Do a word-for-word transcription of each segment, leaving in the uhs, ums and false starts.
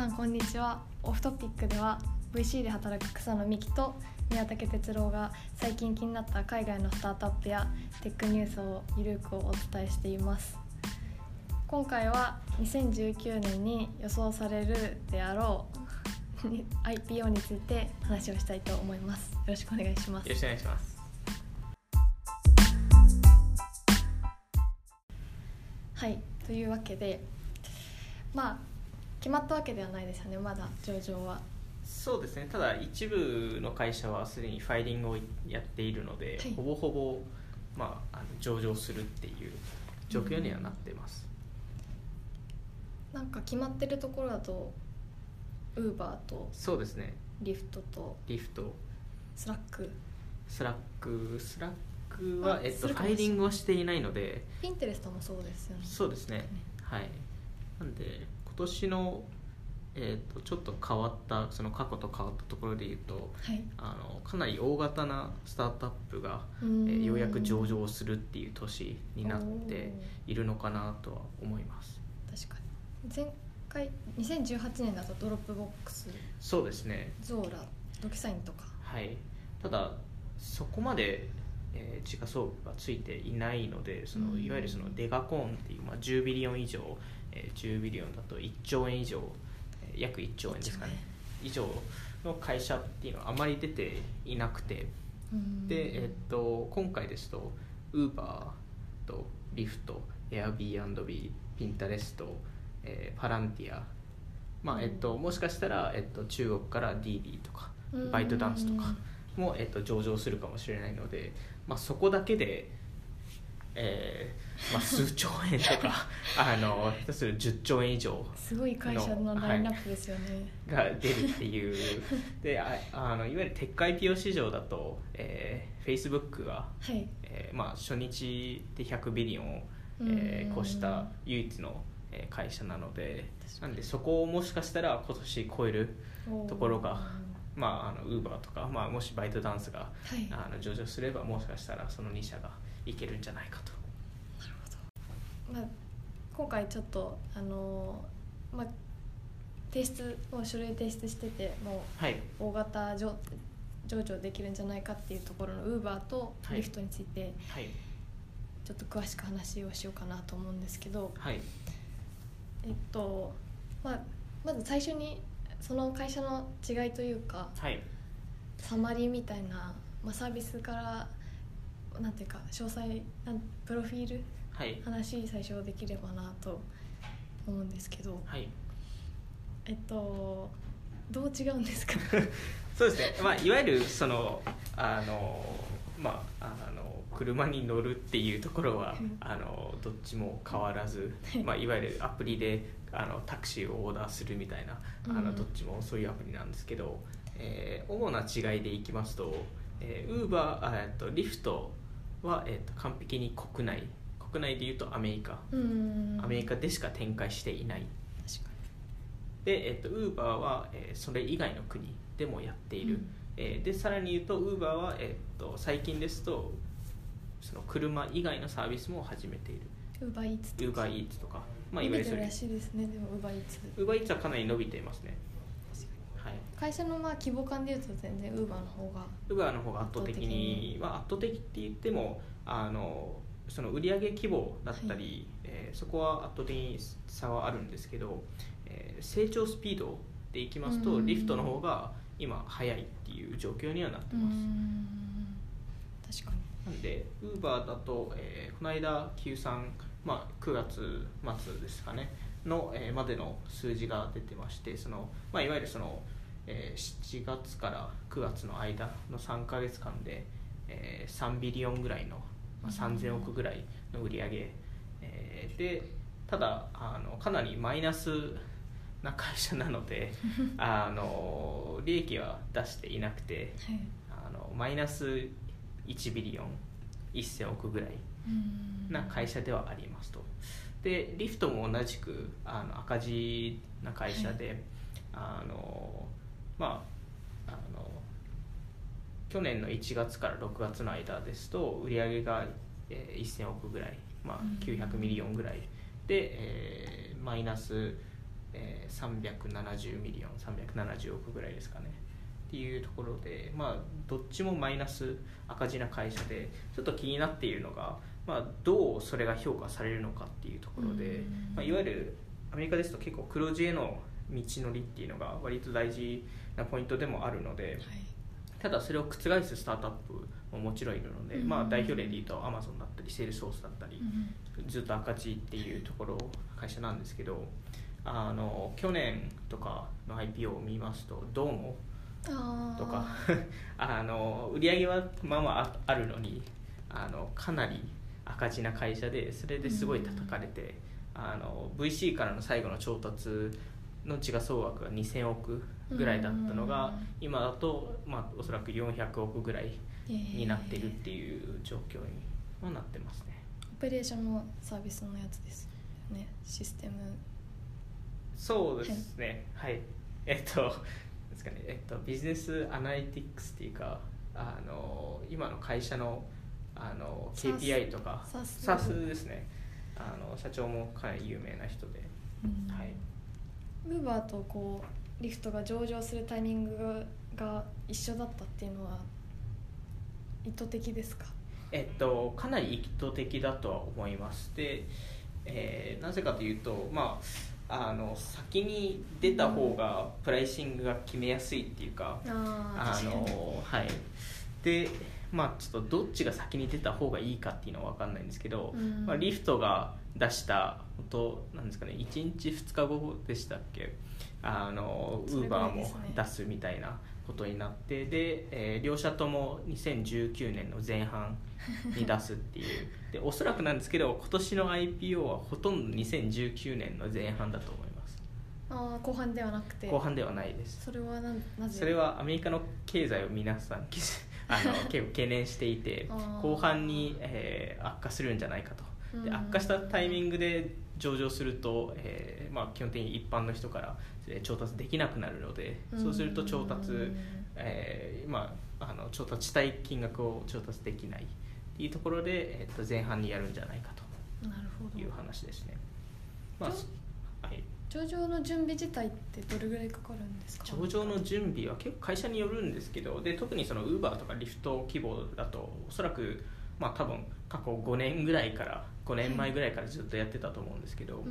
さんこんにちは。オフトピックでは ブイシー で働く草野美希と宮武哲郎が最近気になった海外のスタートアップやテックニュースをゆるくお伝えしています。今回はにせんじゅうきゅうねんに予想されるであろうアイピーオー について話をしたいと思います。よろしくお願いします。よろしくお願いします。はい、というわけでまあ決まったわけではないですよね。まだ上場は。そうですね。ただ一部の会社はすでにファイリングをやっているので、はい、ほぼほぼ、まあ、あの上場するっていう状況にはなってます、うん、なんか決まってるところだとウーバーとそうですねリフトとリフトスラックスラックスラックは、えっと、ファイリングをしていないので Pinterest もそうですよね。そうですね、はい。なんで今年の、えー、とちょっと変わったその過去と変わったところでいうと、はい、あのかなり大型なスタートアップが、えー、ようやく上場するっていう年になっているのかなとは思います。確かに前回にせんじゅうはちねんだとドロップボックス、そうですね、ゾーラ、ドキサインとか、はい。ただそこまで、えー、時価総額がついていないので、そのいわゆるそのデガコーンっていう、まあ、じゅうビリオン以上、じゅうビリオンだといっちょうえん以上、約いっちょう円ですかね以上の会社っていうのはあまり出ていなくて、で、えっと、今回ですと Uber と Lyft、Airbnb、Pinterest、えー、パランティア、まあえっと、もしかしたら、えっと、中国から Didi とかバイトダンスとかも、えっと、上場するかもしれないので、まあ、そこだけでえーまあ、数兆円とかあのひたすらじゅっちょうえん以上のすごい会社のラインナップですよね、はい、が出るっていうで、ああのいわゆるテック アイピーオー 市場だと、えー、Facebook が、はい、えーまあ、初日でひゃくビリオンを、えー、越した唯一の会社なので、なんでそこをもしかしたら今年超えるところが、まあ、あの Uber とか、まあ、もしバイトダンスが、はい、あの上場すればもしかしたらそのに社がいけるんじゃないかと。なるほど、まあ、今回ちょっとあの、まあ、提出を書類提出しててもう、はい、大型 上, 上場できるんじゃないかっていうところの Uber と Lyft について、はいはい、ちょっと詳しく話をしようかなと思うんですけど、はい、えっと、まあ、まず最初にその会社の違いというか、はい、サマリーみたいな、まあ、サービスからなんていうか詳細なんプロフィール、はい、話最初できればなと思うんですけど、はい、えっとどう違うんですかそうですね、まあ、いわゆるそのあの、まあ、あの車に乗るっていうところはあのどっちも変わらず、まあ、いわゆるアプリであのタクシーをオーダーするみたいなあのどっちもそういうアプリなんですけど、うん、えー、主な違いでいきますと、えー、Uber、あ、えっと、Lyftは、えー、と完璧に国内国内でいうとアメリカ、うん、アメリカでしか展開していない。確かに。で、えー、と Uber は、えー、それ以外の国でもやっている、うん、えー、でさらに言うと Uber は、えー、と最近ですとその車以外のサービスも始めている。 Uber Eats とか Uber Eats とか、まあ、いわゆるらしいですね。でも Uber Eats Uber Eats はかなり伸びていますね。会社のまあ規模感でいうと全然 Uber の方が Uber の方が圧倒的に、まあ、圧倒的って言ってもあのその売上規模だったり、はい、えー、そこは圧倒的に差はあるんですけど、えー、成長スピードでいきますとリフトの方が今早いっていう状況にはなってます。うん、確かに。なんで Uber だと、えー、この間 キュースリー、まあ、くがつまつですかねの、えー、までの数字が出てまして、その、まあ、いわゆるそのしちがつからくがつの間のさんかげつかんでさんビリオンぐらいのさんぜんおくぐらいの売り上げで、ただあのかなりマイナスな会社なのであの利益は出していなくて、あのマイナスいちビリオンせんおくぐらいな会社ではありますと。でリフトも同じくあの赤字な会社で、あのまあ、あの去年のいちがつからろくがつの間ですと売り上げが、えー、せんおくぐらい、まあ、きゅうひゃくミリオンぐらいで、えー、マイナスえー、さんびゃくななじゅうミリオン、さんびゃくななじゅうおくぐらいですかねっていうところで、まあ、どっちもマイナス赤字な会社で、ちょっと気になっているのが、まあ、どうそれが評価されるのかっていうところで、まあ、いわゆるアメリカですと結構黒字への道のりっていうのが割と大事なポイントでもあるので、はい、ただそれを覆すスタートアップももちろんいるので、うんまあ、代表例で言うとアマゾンだったりセールスソースだったり、うん、ずっと赤字っていうところ会社なんですけど、あの去年とかの アイピーオー を見ますとどうもとかあの売り上げはまあまああるのにあのかなり赤字な会社で、それですごい叩かれて、うん、あの ブイシー からの最後の調達の時価総額がにせんおくぐらいだったのが、うん、今だと、まあ、おそらくよんひゃくおくぐらいになっているっていう状況にはなってますね。オペレーションもサービスのやつですよね、システム。そうですね、はい、えっとですかね、えっとビジネスアナリティクスっていうか、あの今の会社のあの ケーピーアイ とか SaaS ですね。あの社長もかなり有名な人で、うんはい、ウーバーとこうリフトが上場するタイミングが一緒だったっていうのは意図的ですか？えっとかなり意図的だとは思います。で、えー、なぜかというと、まああの先に出た方がプライシングが決めやすいっていうか、うん、ああのはいでまあ、ちょっとどっちが先に出た方がいいかっていうのは分かんないんですけど、うんまあ、リフトが出したことなんですかね、いちにちふつかごでしたっけ、あのウーバーも出すみたいなことになって、で、えー、両社ともにせんじゅうきゅうねんの前半に出すっていうで、おそらくなんですけど今年の アイピーオー はほとんどにせんじゅうきゅうねんの前半だと思います。あ後半ではなくて、後半ではないです。それはなぜ？それはアメリカの経済を皆さんあの結構懸念していて後半に、えー、悪化するんじゃないかと。で悪化したタイミングで上場すると、えーまあ、基本的に一般の人から調達できなくなるので、そうすると調達、えーまあ、あの調達したい金額を調達できないっていうところで、えー、と前半にやるんじゃないかという話ですね。なるほど。まあはい上場の準備自体ってどれぐらいかかるんですか？上場の準備は結構会社によるんですけど、で特にその Uber とか Lyft 規模だとおそらく、まあ、多分過去ごねんぐらいからごねんまえぐらいからずっとやってたと思うんですけど、はい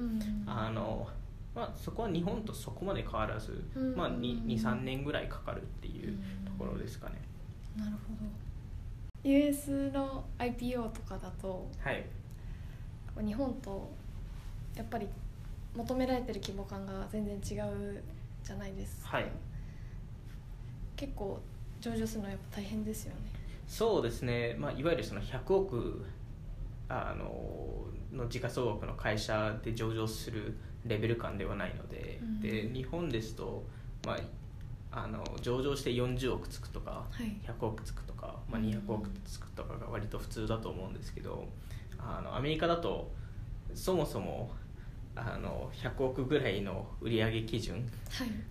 あのまあ、そこは日本とそこまで変わらず、まあ、にさんねんぐらいかかるっていうところですかね。なるほど。 ユーエス の アイピーオー とかだと、はい、日本とやっぱり求められてる規模感が全然違うじゃないですか、はい、結構上場するのはやっぱ大変ですよね。そうですね、まあ、いわゆるそのひゃくおくあのの時価総額の会社で上場するレベル感ではないので、うん、で日本ですと、まあ、あの上場してよんじゅうおくつくとか、はい、ひゃくおくつくとか、まあ、にひゃくおくつくとかが割と普通だと思うんですけど、あのアメリカだとそもそもあのひゃくおくぐらいの売上基準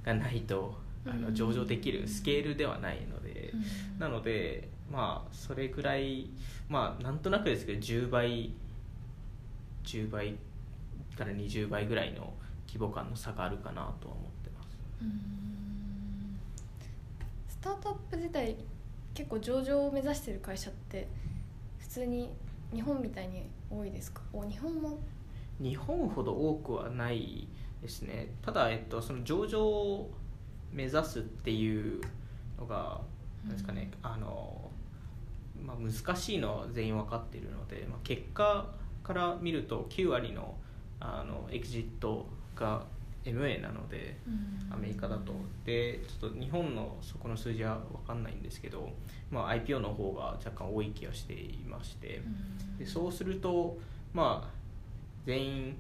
がないと、はい、あの上場できるスケールではないので、うん、なので、まあ、それぐらい、まあ、なんとなくですけどじゅうばいからにじゅうばいぐらいの規模感の差があるかなとは思ってます。うーんスタートアップ自体結構上場を目指している会社って普通に日本みたいに多いですか？お日本も日本ほど多くはないですね。ただ、えっと、その上場を目指すっていうのがなんですかね、うんあのまあ、難しいのは全員分かっているので、まあ、結果から見るときゅうわり の, あのエグジットが エムエー なので、うん、アメリカだとでちょっと日本のそこの数字は分かんないんですけど、まあ、アイピーオー の方が若干多い気がしていまして、うん、でそうするとまあ全員、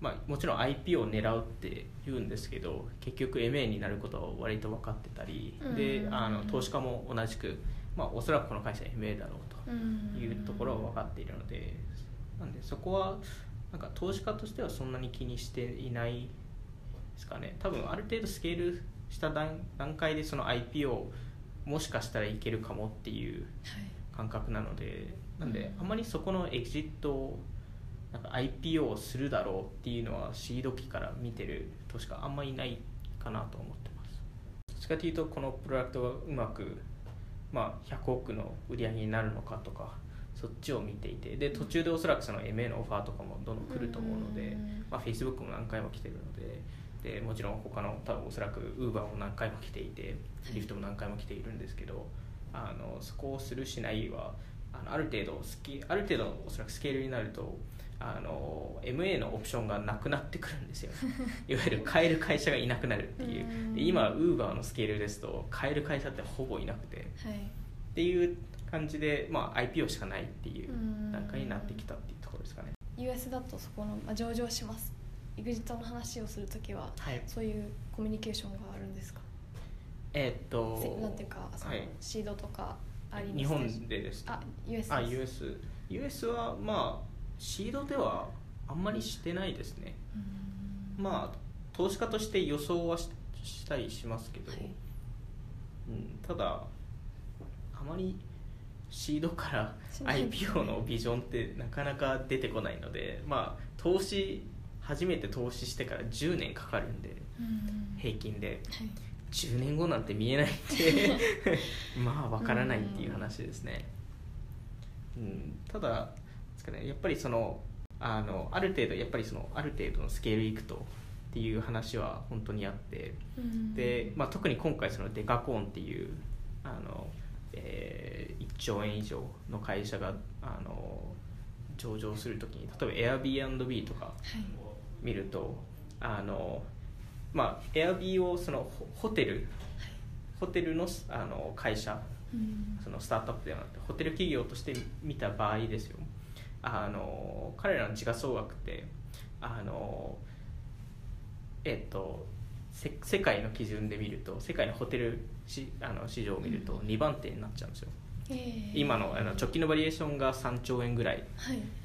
まあ、もちろん アイピーオー を狙うって言うんですけど結局 エムエー になることは割と分かってたりで、あの投資家も同じく、まあ、おそらくこの会社は エムエー だろうというところは分かっているので、なんでそこはなんか投資家としてはそんなに気にしていないですかね。多分ある程度スケールした段階でその アイピーオー もしかしたらいけるかもっていう感覚なので、なんであんまりそこのエグジットをなんか アイピーオー をするだろうっていうのはシード期から見てるとしかあんまりないかなと思ってます。どっちかというとこのプロダクトがうまく、まあ、ひゃくおくの売り上げになるのかとかそっちを見ていて、で途中でおそらくその エムエー のオファーとかもどんどん来ると思うので、まあ、Facebook も何回も来てるので、でもちろん他の多分おそらく Uber も何回も来ていて Lyft も何回も来ているんですけど、あのそこをするしないはあのある程度スキある程度おそらくスケールになるとあの エムエー のオプションがなくなってくるんですよいわゆる買える会社がいなくなるっていう、で今 Uber のスケールですと買える会社ってほぼいなくて、はい、っていう感じで、まあ、アイピーオー しかないっていう段階になってきたっていうところですかね。 ユーエス だとそこの、まあ、上場しますエグジットの話をするときは、はい、そういうコミュニケーションがあるんですか？えー、っとなんていうかその、はい、シードとかあります日本でですあ ユーエス ですあ ユーエス ユーエス はまあシードではあんまりしてないですね。うーんまあ投資家として予想は し, したりしますけど、はいうん、ただあまりシードから アイピーオー のビジョンってなかなか出てこないので、まあ投資初めて投資してからじゅうねんかかるんで、うん平均で、はい、じゅうねんごなんて見えないんでまあわからないっていう話ですね。うん、うん、ただですかね、やっぱりその あのある程度やっぱりそのある程度のスケールいくとっていう話は本当にあって、うんでまあ、特に今回そのデカコーンっていうあの、えー、いっちょうえん以上の会社があの上場するときに例えば Airbnb とか、はい見るとあのまあエアビーをそのホテル、はい、ホテルの、 あの会社、うん、そのスタートアップではなくてホテル企業として見た場合ですよ、あの彼らの時価総額ってあのえっとせ世界の基準で見ると世界のホテルしあの市場を見るとにばんてになっちゃうんですよ。えー、今 の, あの直近のバリエーションがさんちょうえんぐらい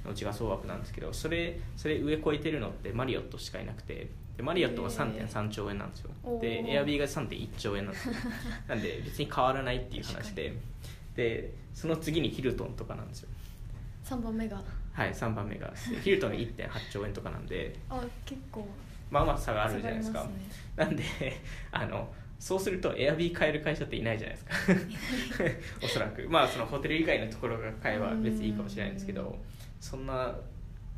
の時価総額なんですけど、はい、それそれ上超えてるのってマリオットしかいなくて、でマリオットは さんてんさんちょうえんなんですよ、えー、でエアビーが さんてんいっちょうえんなんですよなんで別に変わらないっていう話で、でその次にヒルトンとかなんですよ。さんばんめがはいさんばんめがヒルトンが いってんはちちょうえんとかなんであ結構まあまあ差があるじゃないですか。す、ね、なんであのそうするとエアビー買える会社っていないじゃないですかおそらくまあそのホテル以外のところが買えば別にいいかもしれないんですけど、そんな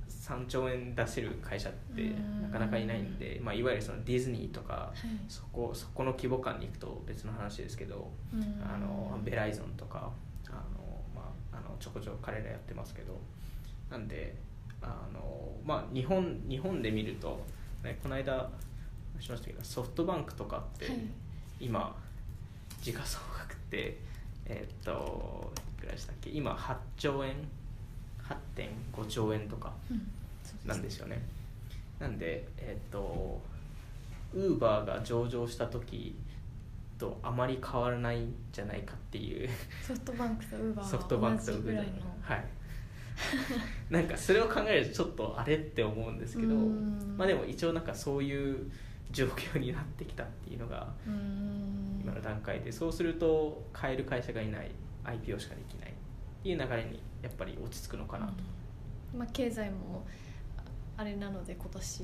さんちょうえん出せる会社ってなかなかいないんで、まあ、いわゆるそのディズニーとか、はい、そこ、そこの規模感に行くと別の話ですけど、あのベライゾンとかあの、まあ、あのちょこちょこ彼らやってますけど、なんであの、まあ、日本、日本で見ると、ね、この間しましたけどソフトバンクとかって、はい今時価総額ってえー、っといくらでしたっけ、今はっちょうえん はってんごちょうえんとかなんですよね、うん、そうですね。なんでえー、っとウーバーが上場した時とあまり変わらないんじゃないかっていう、ソフトバンクとウーバーはソフトバンクとウーバーのはいなんかそれを考えるとちょっとあれって思うんですけど、まあでも一応なんかそういう状況になってきたっていうのが今の段階で、そうすると買える会社がいない アイピーオー しかできないっていう流れにやっぱり落ち着くのかなと、うんまあ、経済もあれなので今年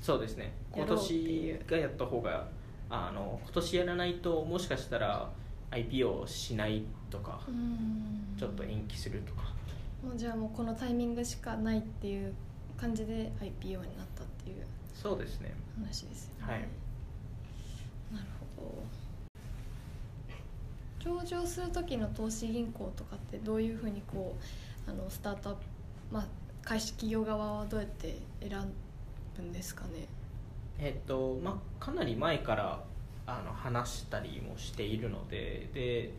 そうですね、今年がやった方があの今年やらないともしかしたら アイピーオー しないとかうんちょっと延期するとか、もうじゃあもうこのタイミングしかないっていう感じで アイピーオー になったっていうそうですね話ですよね、はい、なるほど。上場する時の投資銀行とかってどういうふうにこうあのスタートアップ、まあ、開始企業側はどうやって選ぶんですかね。えっとまあかなり前からあの話したりもしているので、で、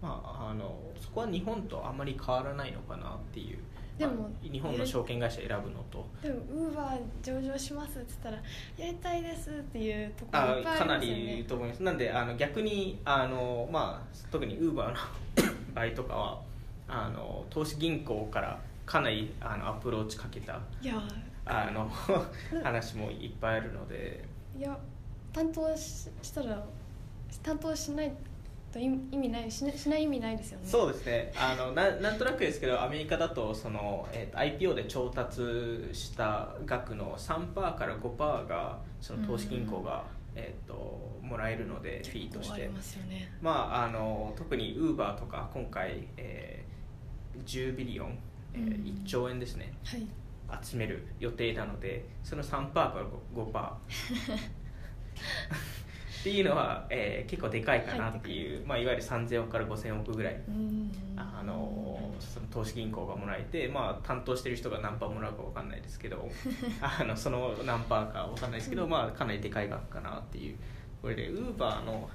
まあ、あのそこは日本とあんまり変わらないのかなっていう。でも日本の証券会社選ぶのと、でもウーバー上場しますって言ったらやりたいですっていうところいっぱいありますよね。あかなりいいと思います。なんであの逆にあの、まあ、特にウーバーの場合とかはあの投資銀行からかなりあのアプローチかけたいやあの話もいっぱいあるので、いや担当 し, したら担当しないと意味ないし な, しない意味ないですよね。そうですね、あの な, なんとなくですけどアメリカだとその、えー、アイピーオー で調達した額の さんパーセント から ごパーセント がその投資銀行が、うんうん、えー、ともらえるのでフィーとして ありますよね。まあ、あの特に Uber とか今回、えー、じゅうビリオン、えーうん、いっちょうえんですね、はい、集める予定なのでその さんパーセント から ごパーセント っていうのは、えー、結構でかいかなっていう、まあ、いわゆるさんぜんおくからごせんおくぐらい、うんあのその投資銀行がもらえて、まあ、担当してる人が何パーもらうか分かんないですけどあのその何パーか分かんないですけど、まあ、かなりでかい額かなっていう。これで Uber の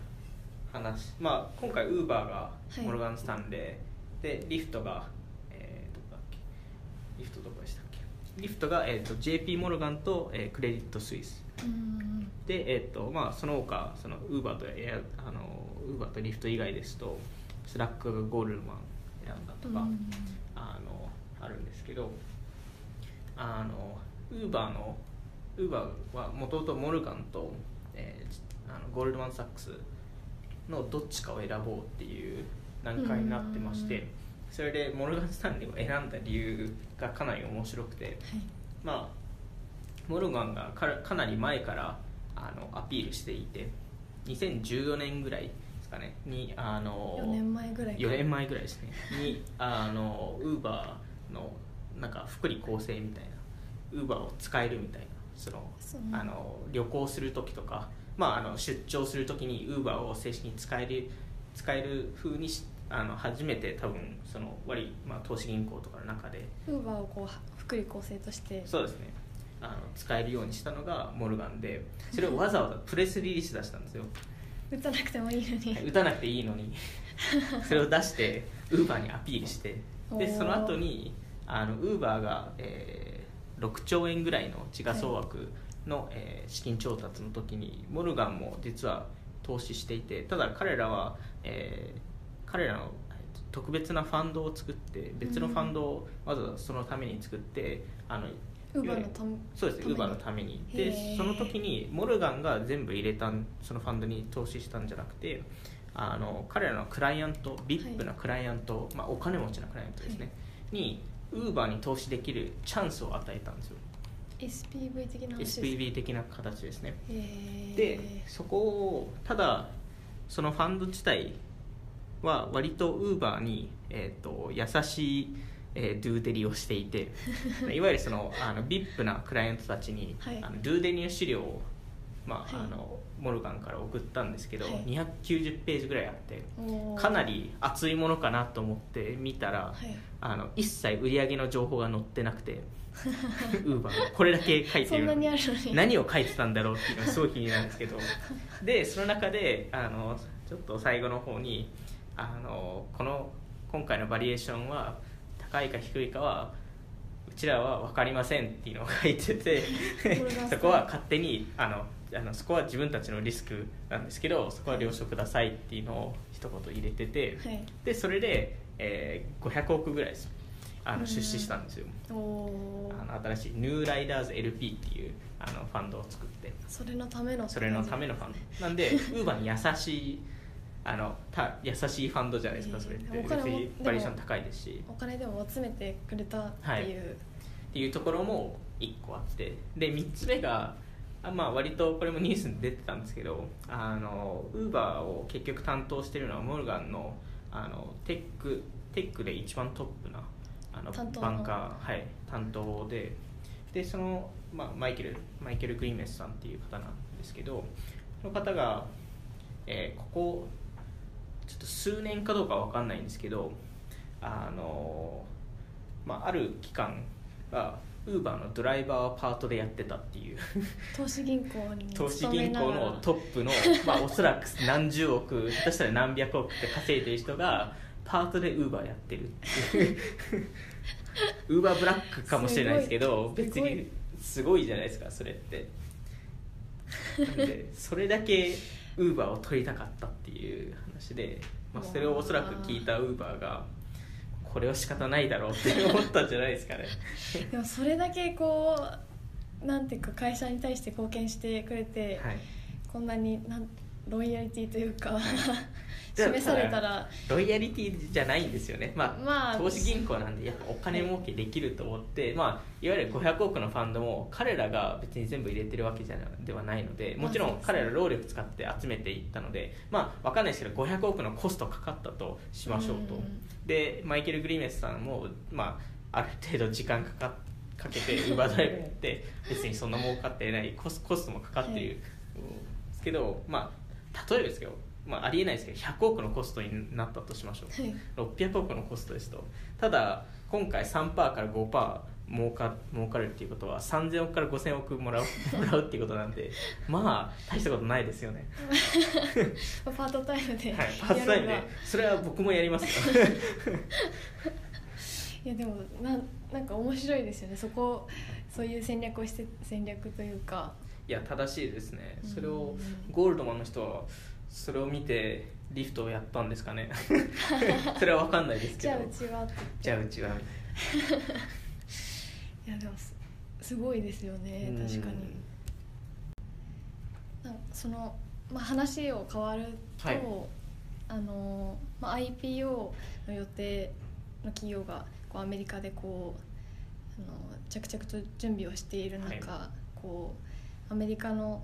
話、まあ、今回 Uber がモルガン・スタンレー、はい、で Lyft が、えー、どこだっけ Lyft どこでしたっけ Lyft が、えー、と ジェーピー モルガンと、えー、クレディット・スイスうんで、えーとまあ、その他その Uber とエアあの Uber と Lyft 以外ですとスラックがゴールドマン選んだとかあのあるんですけど、あの Uber の Uber はもともとモルガンと、えー、あのゴールドマンサックスのどっちかを選ぼうっていう段階になってまして、それでモルガン・スタンレーを選んだ理由がかなり面白くて、はい、まあモルガンが か, かなり前からあのアピールしていて、にせんじゅうよねんぐらいですかねにあのよねんまえぐらいかよねんまえぐらいですねにあの Uber のなんか福利厚生みたいな Uber を使えるみたいなそのあの旅行する時とか、まあ、あの出張する時に Uber を正式に使える使える風にしあの初めて多分その割、まあ、投資銀行とかの中で Uber をこう福利厚生として、そうですね、あの使えるようにしたのがモルガンで、それをわざわざプレスリリース出したんですよ打たなくてもいいのに、はい、打たなくていいのにそれを出してウーバーにアピールして、でその後にあのウーバーが、えー、ろくちょうえんぐらいの時価総額の、はい、えー、資金調達の時にモルガンも実は投資していて、ただ彼らは、えー、彼らの特別なファンドを作って別のファンドをわざわざそのために作って、うん、あのウーバーのため、そうですね、ウーバーのためにで、その時にモルガンが全部入れたそのファンドに投資したんじゃなくて、あの彼らのクライアント ブイアイピー なクライアント、はい、まあ、お金持ちなクライアントですね、はい、にウーバーに投資できるチャンスを与えたんですよ。 エスピーブイ 的な話ですか。 エスピーブイ 的な形ですね。でそこをただそのファンド自体は割とウーバーに、えーと、優しいえー、ドゥーデリをしていていわゆるそのあの ブイアイピー なクライアントたちに、はい、あのドゥーデリの資料を、まあはい、あのモルガンから送ったんですけど、はい、にひゃくきゅうじゅうページぐらいあってかなり厚いものかなと思って見たら、はい、あの一切売り上げの情報が載ってなくてウーバーこれだけ書いてるのに何を書いてたんだろうっていうのがすごい気になるんですけどでその中であのちょっと最後の方にあのこの今回のバリエーションは高いか低いかはうちらは分かりませんっていうのを書いててそこは勝手にあのあのそこは自分たちのリスクなんですけどそこは了承くださいっていうのを一言入れてて、はい、でそれで、えー、ごひゃくおくぐらいですあの出資したんですよ。おあの新しい New Riders エルピー っていうあのファンドを作って、それのためのそれのためのファンドなんでUber に優しいあのた優しいファンドじゃないですか、えー、それって別にバリエーション高いですしお金でも集めてくれたっていう、はい、っていうところもいっこあって、でみっつめがあ、まあ、割とこれもニュースに出てたんですけどあの Uber を結局担当してるのはモルガン の, あのテックテックで一番トップなあのバンカー、はい、担当ででその、まあ、マイケルマイケル・グリメスさんっていう方なんですけどその方が、えー、ここちょっと数年かどうかわかんないんですけど あの、まあ、ある期間は Uber のドライバーはパートでやってたっていう投資銀行に投資銀行のトップの、まあ、おそらく何十億下手したら何百億って稼いでる人がパートで Uber やってるっていうUber ブラックかもしれないですけど別にすごいじゃないですかそれってなんでそれだけウーバーを取りたかったっていう話で、まあ、それをおそらく聞いたウーバーがこれは仕方ないだろうって思ったんじゃないですかねでもそれだけこうなんていうか会社に対して貢献してくれて、はい、こんなになんロイヤリティというか示されたらロイヤリティじゃないんですよね、まあまあ、投資銀行なんでやっぱお金儲けできると思って、はいまあ、いわゆるごひゃくおくのファンドも彼らが別に全部入れてるわけじゃなではないので、もちろん彼ら労力使って集めていったので、まあ、分かんないですけどごひゃくおくのコストかかったとしましょうと、うん、でマイケル・グリメスさんも、まあ、ある程度時間かかってかけて奪われて別にそんな儲かってないコス、コストもかかっているですけど、まあ、例えばですけど、まあ、ありえないですけどひゃくおくのコストになったとしましょう、はい、ろっぴゃくおくのコストですと。ただ今回 さんパーセント から ごパーセント 儲か、儲かれるっていうことはさんぜんおくからごせんおくもらう、 もらうっていうことなんでまあ大したことないですよねパートタイムで、はい、パートタイムでそれは僕もやりますからいやでも な, なんか面白いですよね、そこそういう戦略をして戦略というか、いや正しいですね。それをゴールドマンの人はそれを見てリフトをやったんですかねそれは分かんないですけどじゃあうちはってじゃあうちはみたいないやでも す, すごいですよね、確かに。なんかその、まあ、話を変わると、はい、あのまあ、アイピーオー の予定の企業がアメリカでこうあの着々と準備をしている中、はい、こうアメリカの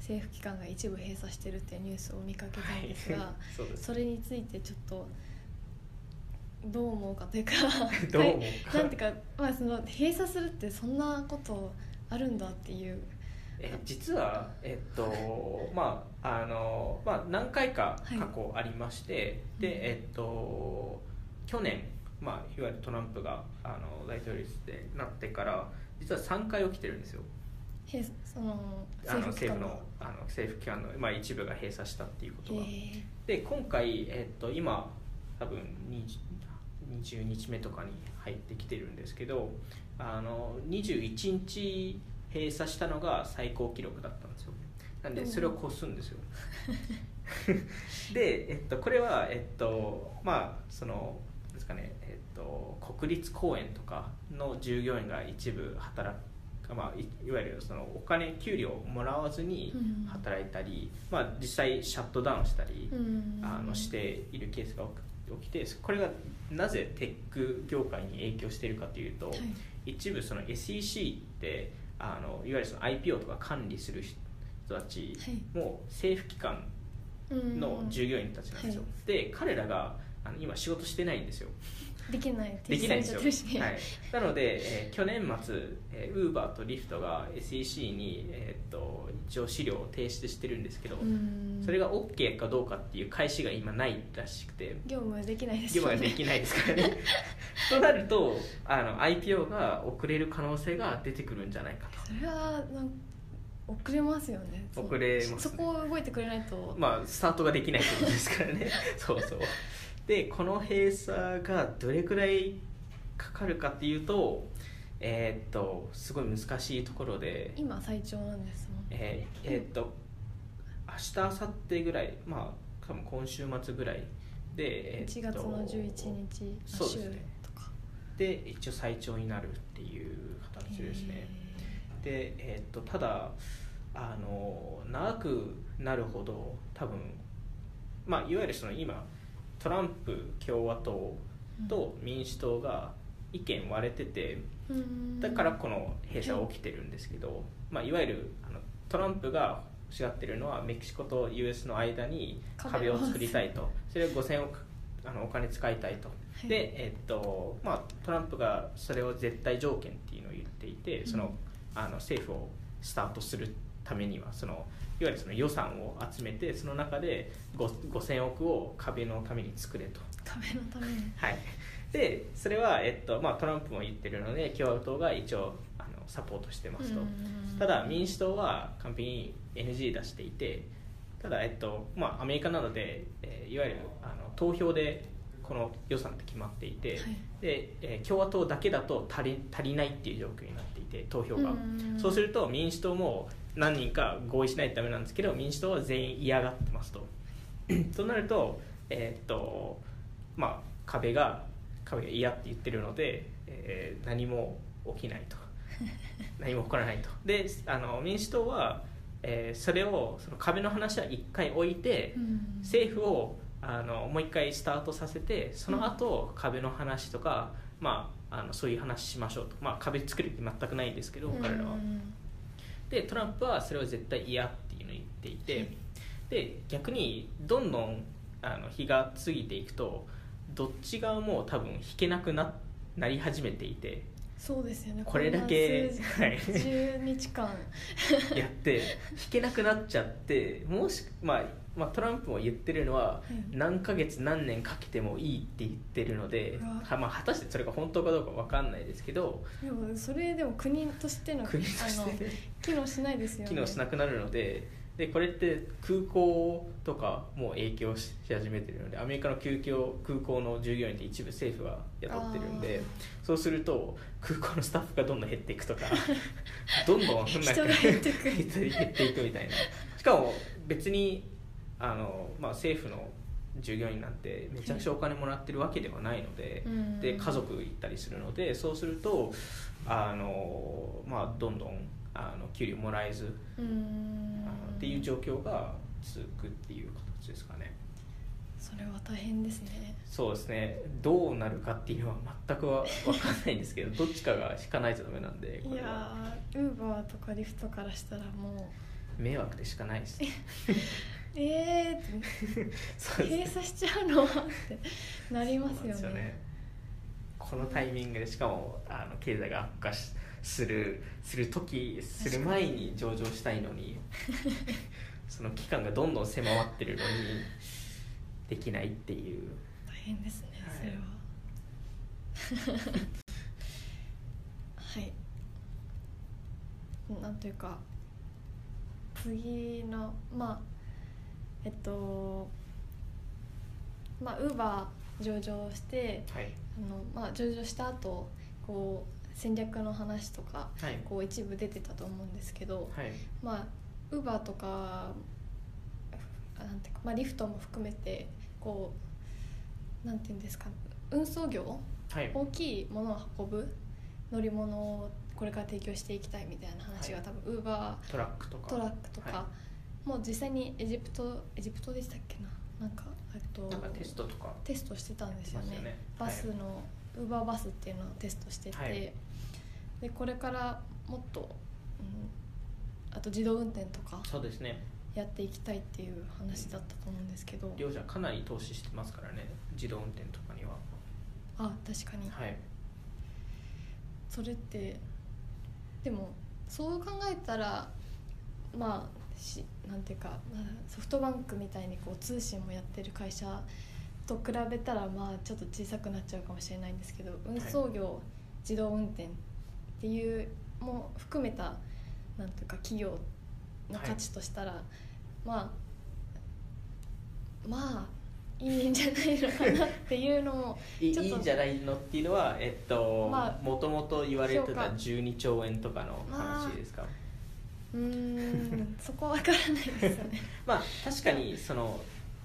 政府機関が一部閉鎖してるっていうニュースを見かけたんですが、はい、そうです。それについてちょっとどう思うかというかどう思うかなんていうか、まあ、その閉鎖するってそんなことあるんだっていう、え実は、えっとまああのまあ、何回か過去ありまして、はい、でえっと去年、まあ、いわゆるトランプがあの大統領でなってから実はさんかい起きてるんですよ。へそのあの政府のあの政府機関の、まあ、一部が閉鎖したっていうことが、で今回、えっと、今多分にじゅうにちめとかに入ってきてるんですけど、あのにじゅういちにち閉鎖したのが最高記録だったんですよ。なんでそれを越すんですよで、えっと、これは、えっと、まあそのですかね、えっと、国立公園とかの従業員が一部働く、まあ、い, いわゆるそのお金給料をもらわずに働いたり、うん、まあ、実際シャットダウンしたり、うん、あのしているケースが起きて、これがなぜテック業界に影響しているかというと、はい、一部その エスイーシー ってあのいわゆるその アイピーオー とか管理する人たちも政府機関の従業員たちなんですよ、はい、で彼らがあの今仕事してないんですよ。できないできないんですよ、はい、なので、えー、去年末、えー、Uber と Lyft が エスイーシー に、えー、っと一応資料を提出してるんですけど、それが OK かどうかっていう開始が今ないらしくて、業務はできないですよね。業務はできないですからねとなるとあの アイピーオー が遅れる可能性が出てくるんじゃないかと。それはなんか遅れますよね。遅れますね。そこを動いてくれないと、まあ、スタートができないってことですからねそうそうで、この閉鎖がどれくらいかかるかっていうと、えー、っとすごい難しいところで、今最長なんですもん、えー、えー、っと明日明後日ぐらい、まあ多分今週末ぐらいで、えー、っといちがつのじゅういちにちそうですねとかで一応最長になるっていう形ですね、えー、で、えー、っとただあの長くなるほど多分、まあいわゆるその今トランプ共和党と民主党が意見割れてて、うん、だからこの閉鎖が起きてるんですけど、まあ、いわゆるあのトランプが欲しがってるのはメキシコと ユーエス の間に壁を作りたいと、それをごせんおくあのお金使いたいと、はい、で、えっとまあ、トランプがそれを絶対条件っていうのを言っていて、その、あの政府をスタートするためにはそのいわゆるその予算を集めて、その中でごせんおくを壁のために作れと。壁のために、はい、でそれは、えっとまあ、トランプも言ってるので共和党が一応あのサポートしてますと。ただ民主党は完璧に エヌジー 出していて、ただ、えっとまあ、アメリカなどで、えー、いわゆるあの投票でこの予算って決まっていて、はい、でえー、共和党だけだと足り、足りないっていう状況になっていて、投票がそうすると民主党も何人か合意しないとダメなんですけど、民主党は全員嫌がってますととなると、えーっとまあ、壁が壁が嫌って言ってるので、えー、何も起きないと何も起こらないと。であの民主党はえー、それをその壁の話は一回置いて、うん、政府をあのもう一回スタートさせて、その後壁の話とか、うん、まあ、あのそういう話しましょうと、まあ、壁作る気全くないんですけど彼らは、うん、でトランプはそれは絶対嫌っていうのを言っていて、で逆にどんどんあの日が過ぎていくとどっち側も多分引けなく な, なり始めていて、そうですよね、これだけじゅうにちかんやって引けなくなっちゃって、もし、まあまあ、トランプも言ってるのは、うん、何ヶ月何年かけてもいいって言ってるので、は、まあ、果たしてそれが本当かどうか分かんないですけど、でもそれでも国としての、国として、ね、あの機能しないですよね、機能しなくなるので、でこれって空港とかも影響し始めてるので、アメリカの空港、空港の従業員って一部政府が雇ってるんで、そうすると空港のスタッフがどんどん減っていくとかどんどん人が減っていく減っていくみたいな。しかも別にあの、まあ、政府の従業員なんてめちゃくちゃお金もらってるわけではないので、うん、で家族行ったりするので、そうするとあの、まあ、どんどんあの給料もらえず、うん、あのっていう状況が続くっていう形ですかね。それは大変ですね。そうですね、どうなるかっていうのは全くは分かんないんですけどどっちかが引かないとダメなんで、これは、いやー、ウーバーとかリフトからしたらもう迷惑でしかないですねえーって閉鎖しちゃうのってなりますよ ね, ですよね。このタイミングでしかもあの経済が悪化しするする時する前に上場したいのにその期間がどんどん迫ってるのにできないっていう、大変ですね、それははいなんというか次のまあえっとまあウーバー上場して、はい、あのまあ、上場した後こう戦略の話とか、はい、こう一部出てたと思うんですけど、はい、まあ Uber とかなんていうか、まあ、リフトも含めてこうなんていうんですか、運送業、はい、大きいものを運ぶ乗り物をこれから提供していきたいみたいな話が、はい、多分 Uber トラックとか、トラックとか、はい、もう実際にエジプトエジプトでしたっけな、なんかえっとなんかテストとかテストしてたんですよね。よね、バスの、はい、ウーバーバスっていうのをテストしてて、はい、でこれからもっと、うん、あと自動運転とかそうですねやっていきたいっていう話だったと思うんですけど、うん、両者かなり投資してますからね、自動運転とかには。あ、確かに、はい、それってでもそう考えたらまあしなんていうかソフトバンクみたいにこう通信もやってる会社と比べたらまあちょっと小さくなっちゃうかもしれないんですけど、運送業、はい、自動運転っていうも含めたなんていうか企業の価値としたら、はい、まあまあいいんじゃないのかなっていうのもちょっといいんじゃないのっていうのは、えっと、まあ、もともと言われてたじゅうにちょうえんとかの話ですか、まあ、うーんそこは分からないですよねまあ確かにその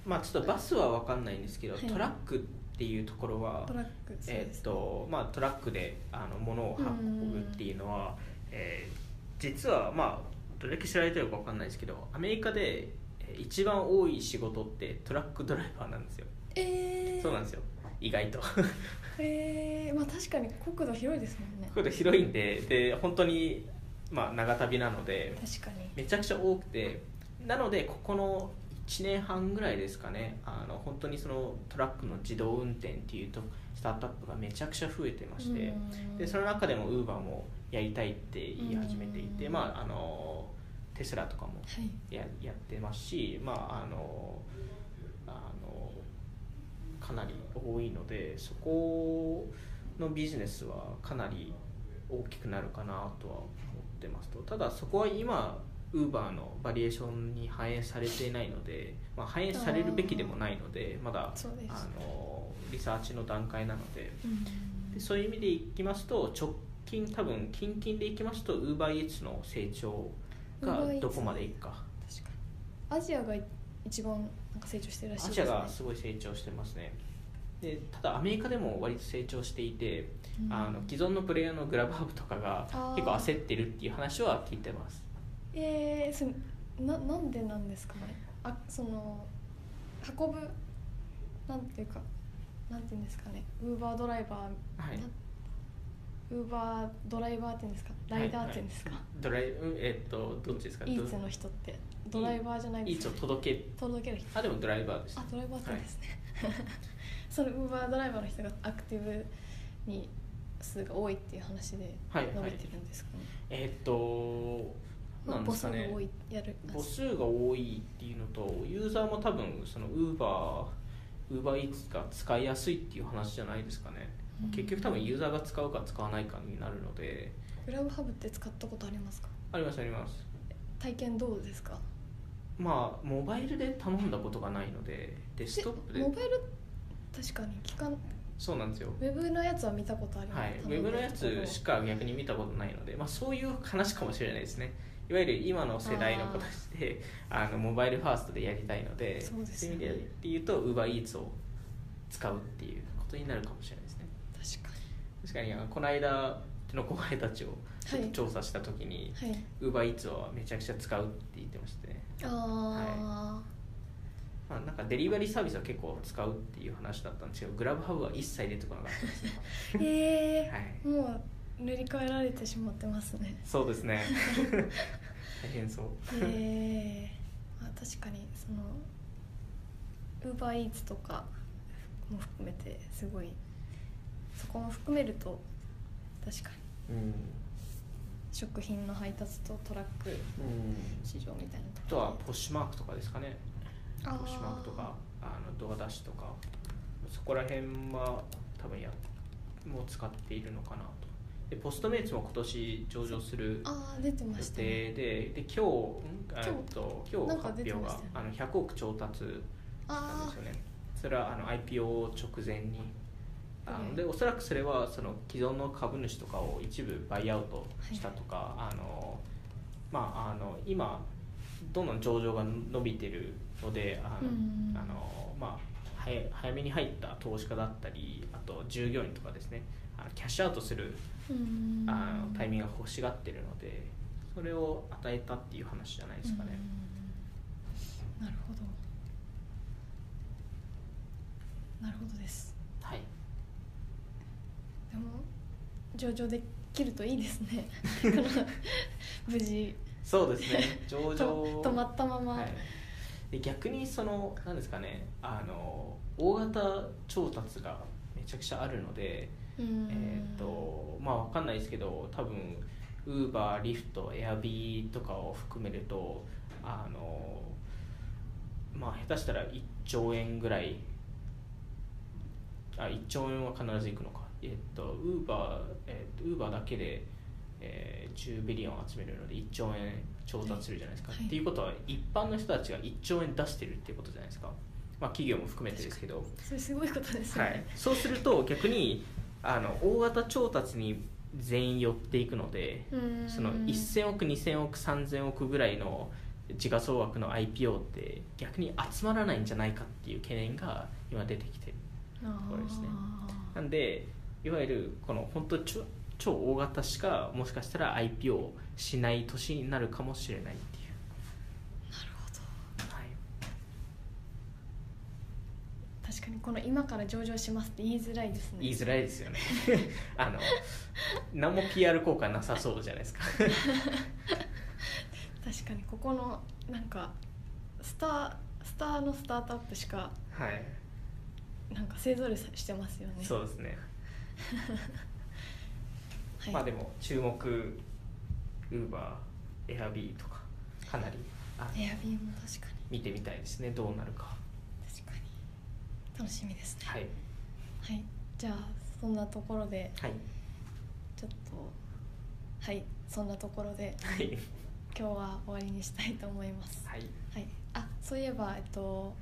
まあ、ちょっとバスは分かんないんですけど、はい、トラックっていうところはトラックで、えーとまあ、トラックであの物を運ぶっていうのは、えー、実は、まあ、どれだけ知られてるか分かんないですけど、アメリカで一番多い仕事ってトラックドライバーなんですよ。えー、そうなんですよ、意外とへえー、まあ確かに国土広いですもんね。国土広いんで、で本当に、まあ、長旅なので確かにめちゃくちゃ多くて、なのでここのいちねんはんぐらいですかね、あの本当にそのトラックの自動運転っていうとスタートアップがめちゃくちゃ増えてまして、でその中でも Uber もやりたいって言い始めていて、まあ、あのテスラとかも や,、はい、やってますし、まあ、あのあのかなり多いので、そこのビジネスはかなり大きくなるかなとは思ってますと。ただそこは今ウーバーのバリエーションに反映されていないので、まあ、反映されるべきでもないので、まだあのリサーチの段階なので、うん、でそういう意味でいきますと直近多分近々でいきますとウーバーイーツの成長がどこまでいくか。確かにアジアが一番なんか成長してるらしいですね。アジアがすごい成長してますね。でただアメリカでも割と成長していて、うん、あの既存のプレイヤーのグラブハブとかが結構焦ってるっていう話は聞いてます。えー、な, なんでなんですかね。あ、その運ぶなんていうかなんていうんですかね、ウーバードライバー、はい、ウーバードライバーって言うんですか、ライダーって言うんですか、はいはい、ドライえー、っとどっちですか、イーツの人ってドライバーじゃないですか、ね、イーツを届け届ける人、あでもドライバーです、ね、あドライバーって言うんですね、はい、そのウーバードライバーの人がアクティブに数が多いっていう話で述べてるんですかね、はいはい、えー、っとなんですかね、母数が多いっていうのと、ユーザーも多分その Uber、Uber Eats が使いやすいっていう話じゃないですかね、うん、結局多分ユーザーが使うか使わないかになるので。グラブハブって使ったことありますか？ありますあります。体験どうですか？まあモバイルで頼んだことがないので、デスクトップでモバイル確かに聞かん。そうなんですよ。ウェブのやつは見たことあります、はい、ウェブのやつしか逆に見たことないので、まあ、そういう話かもしれないですね。いわゆる今の世代の子たちであのモバイルファーストでやりたいので、そうですね、そういう意味で言うと Uber Eats を使うっていうことになるかもしれないですね。確かに確かに、この間うちの後輩たちをちょっと調査した時に、はいはい、Uber Eats をめちゃくちゃ使うって言ってましたね。あ、はい、まあ、なんかデリバリーサービスは結構使うっていう話だったんですけど、グラブハブは一切出てこなかったですね。へえーはい、もう塗り替えられてしまってますね。そうですね。大変そう。えー、まあ確かにそのウーバーイーツとかも含めてすごい、そこも含めると確かに、うん、食品の配達とトラック市場みたいなところ、うん、あとはポッシュマークとかですかね。ポッシュマークとかあのドアダッシュとか、そこら辺は多分やもう使っているのかなと。でポストメイツも今年上場する予定 で, で, で今日と今日発表が、ね、あのひゃくおく調達なんですよね。それはあの アイピーオー 直前になので、おそらくそれはその既存の株主とかを一部バイアウトしたとか、はい、あのまああの今どんどん上場が伸びてるので、あの、うん、あのまあ早早めに入った投資家だったり、あと従業員とかですね。キャッシュアウトするあのタイミングが欲しがってるので、それを与えたっていう話じゃないですかね。なるほどなるほどです。はい、でも上場できるといいですね。無事そうですね、上場止まったまま、はい、で逆にその何ですかね、あの大型調達がめちゃくちゃあるので、えーとまあ、分かんないですけど、多分 Uber、Lyft、Airbnb とかを含めるとあの、まあ、下手したらいっちょうえんぐらい、あいっちょうえんは必ずいくのか、えーと Uber、えーと Uber だけで、えー、じゅうビリオン集めるのでいっちょうえん調達するじゃないですか、はい、っていうことは一般の人たちがいっちょうえん出してるっていうことじゃないですか、まあ、企業も含めてですけど、それすごいことですね、はい、そうすると逆にあの大型調達に全員寄っていくので、そのせんおくにせんおくさんぜんおくぐらいの時価総額の アイピーオー って逆に集まらないんじゃないかっていう懸念が今出てきてるところですね。なんでいわゆるこの本当超大型しかもしかしたら アイピーオー しない年になるかもしれないっていう。なるほど、はい、確かにこの今から上場しますって言いづらいですね。言いづらいですよね。あの何も ピーアール 効果なさそうじゃないですか。確かにここのなんかスタースターのスタートアップしか、はい、なんか勢ぞろいしてますよね。そうですね。まあでも注目 Uber、Airbnb とかかなり Airbnb も確かに見てみたいですね、どうなるか。確かに楽しみですね。はい、はい、じゃあそんなところで、はい、ちょっとはいそんなところで、はい、今日は終わりにしたいと思います。はい、はい、あそういえばえっと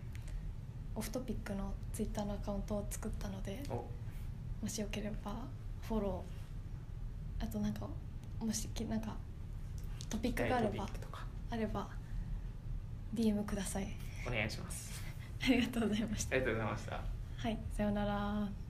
オフトピックのツイッターのアカウントを作ったので、もしよければフォロー。あとなんかもしなんかトピックがあればあれば ディーエム ください。お願いします。ありがとうございました。ありがとうございました。はい、さようなら。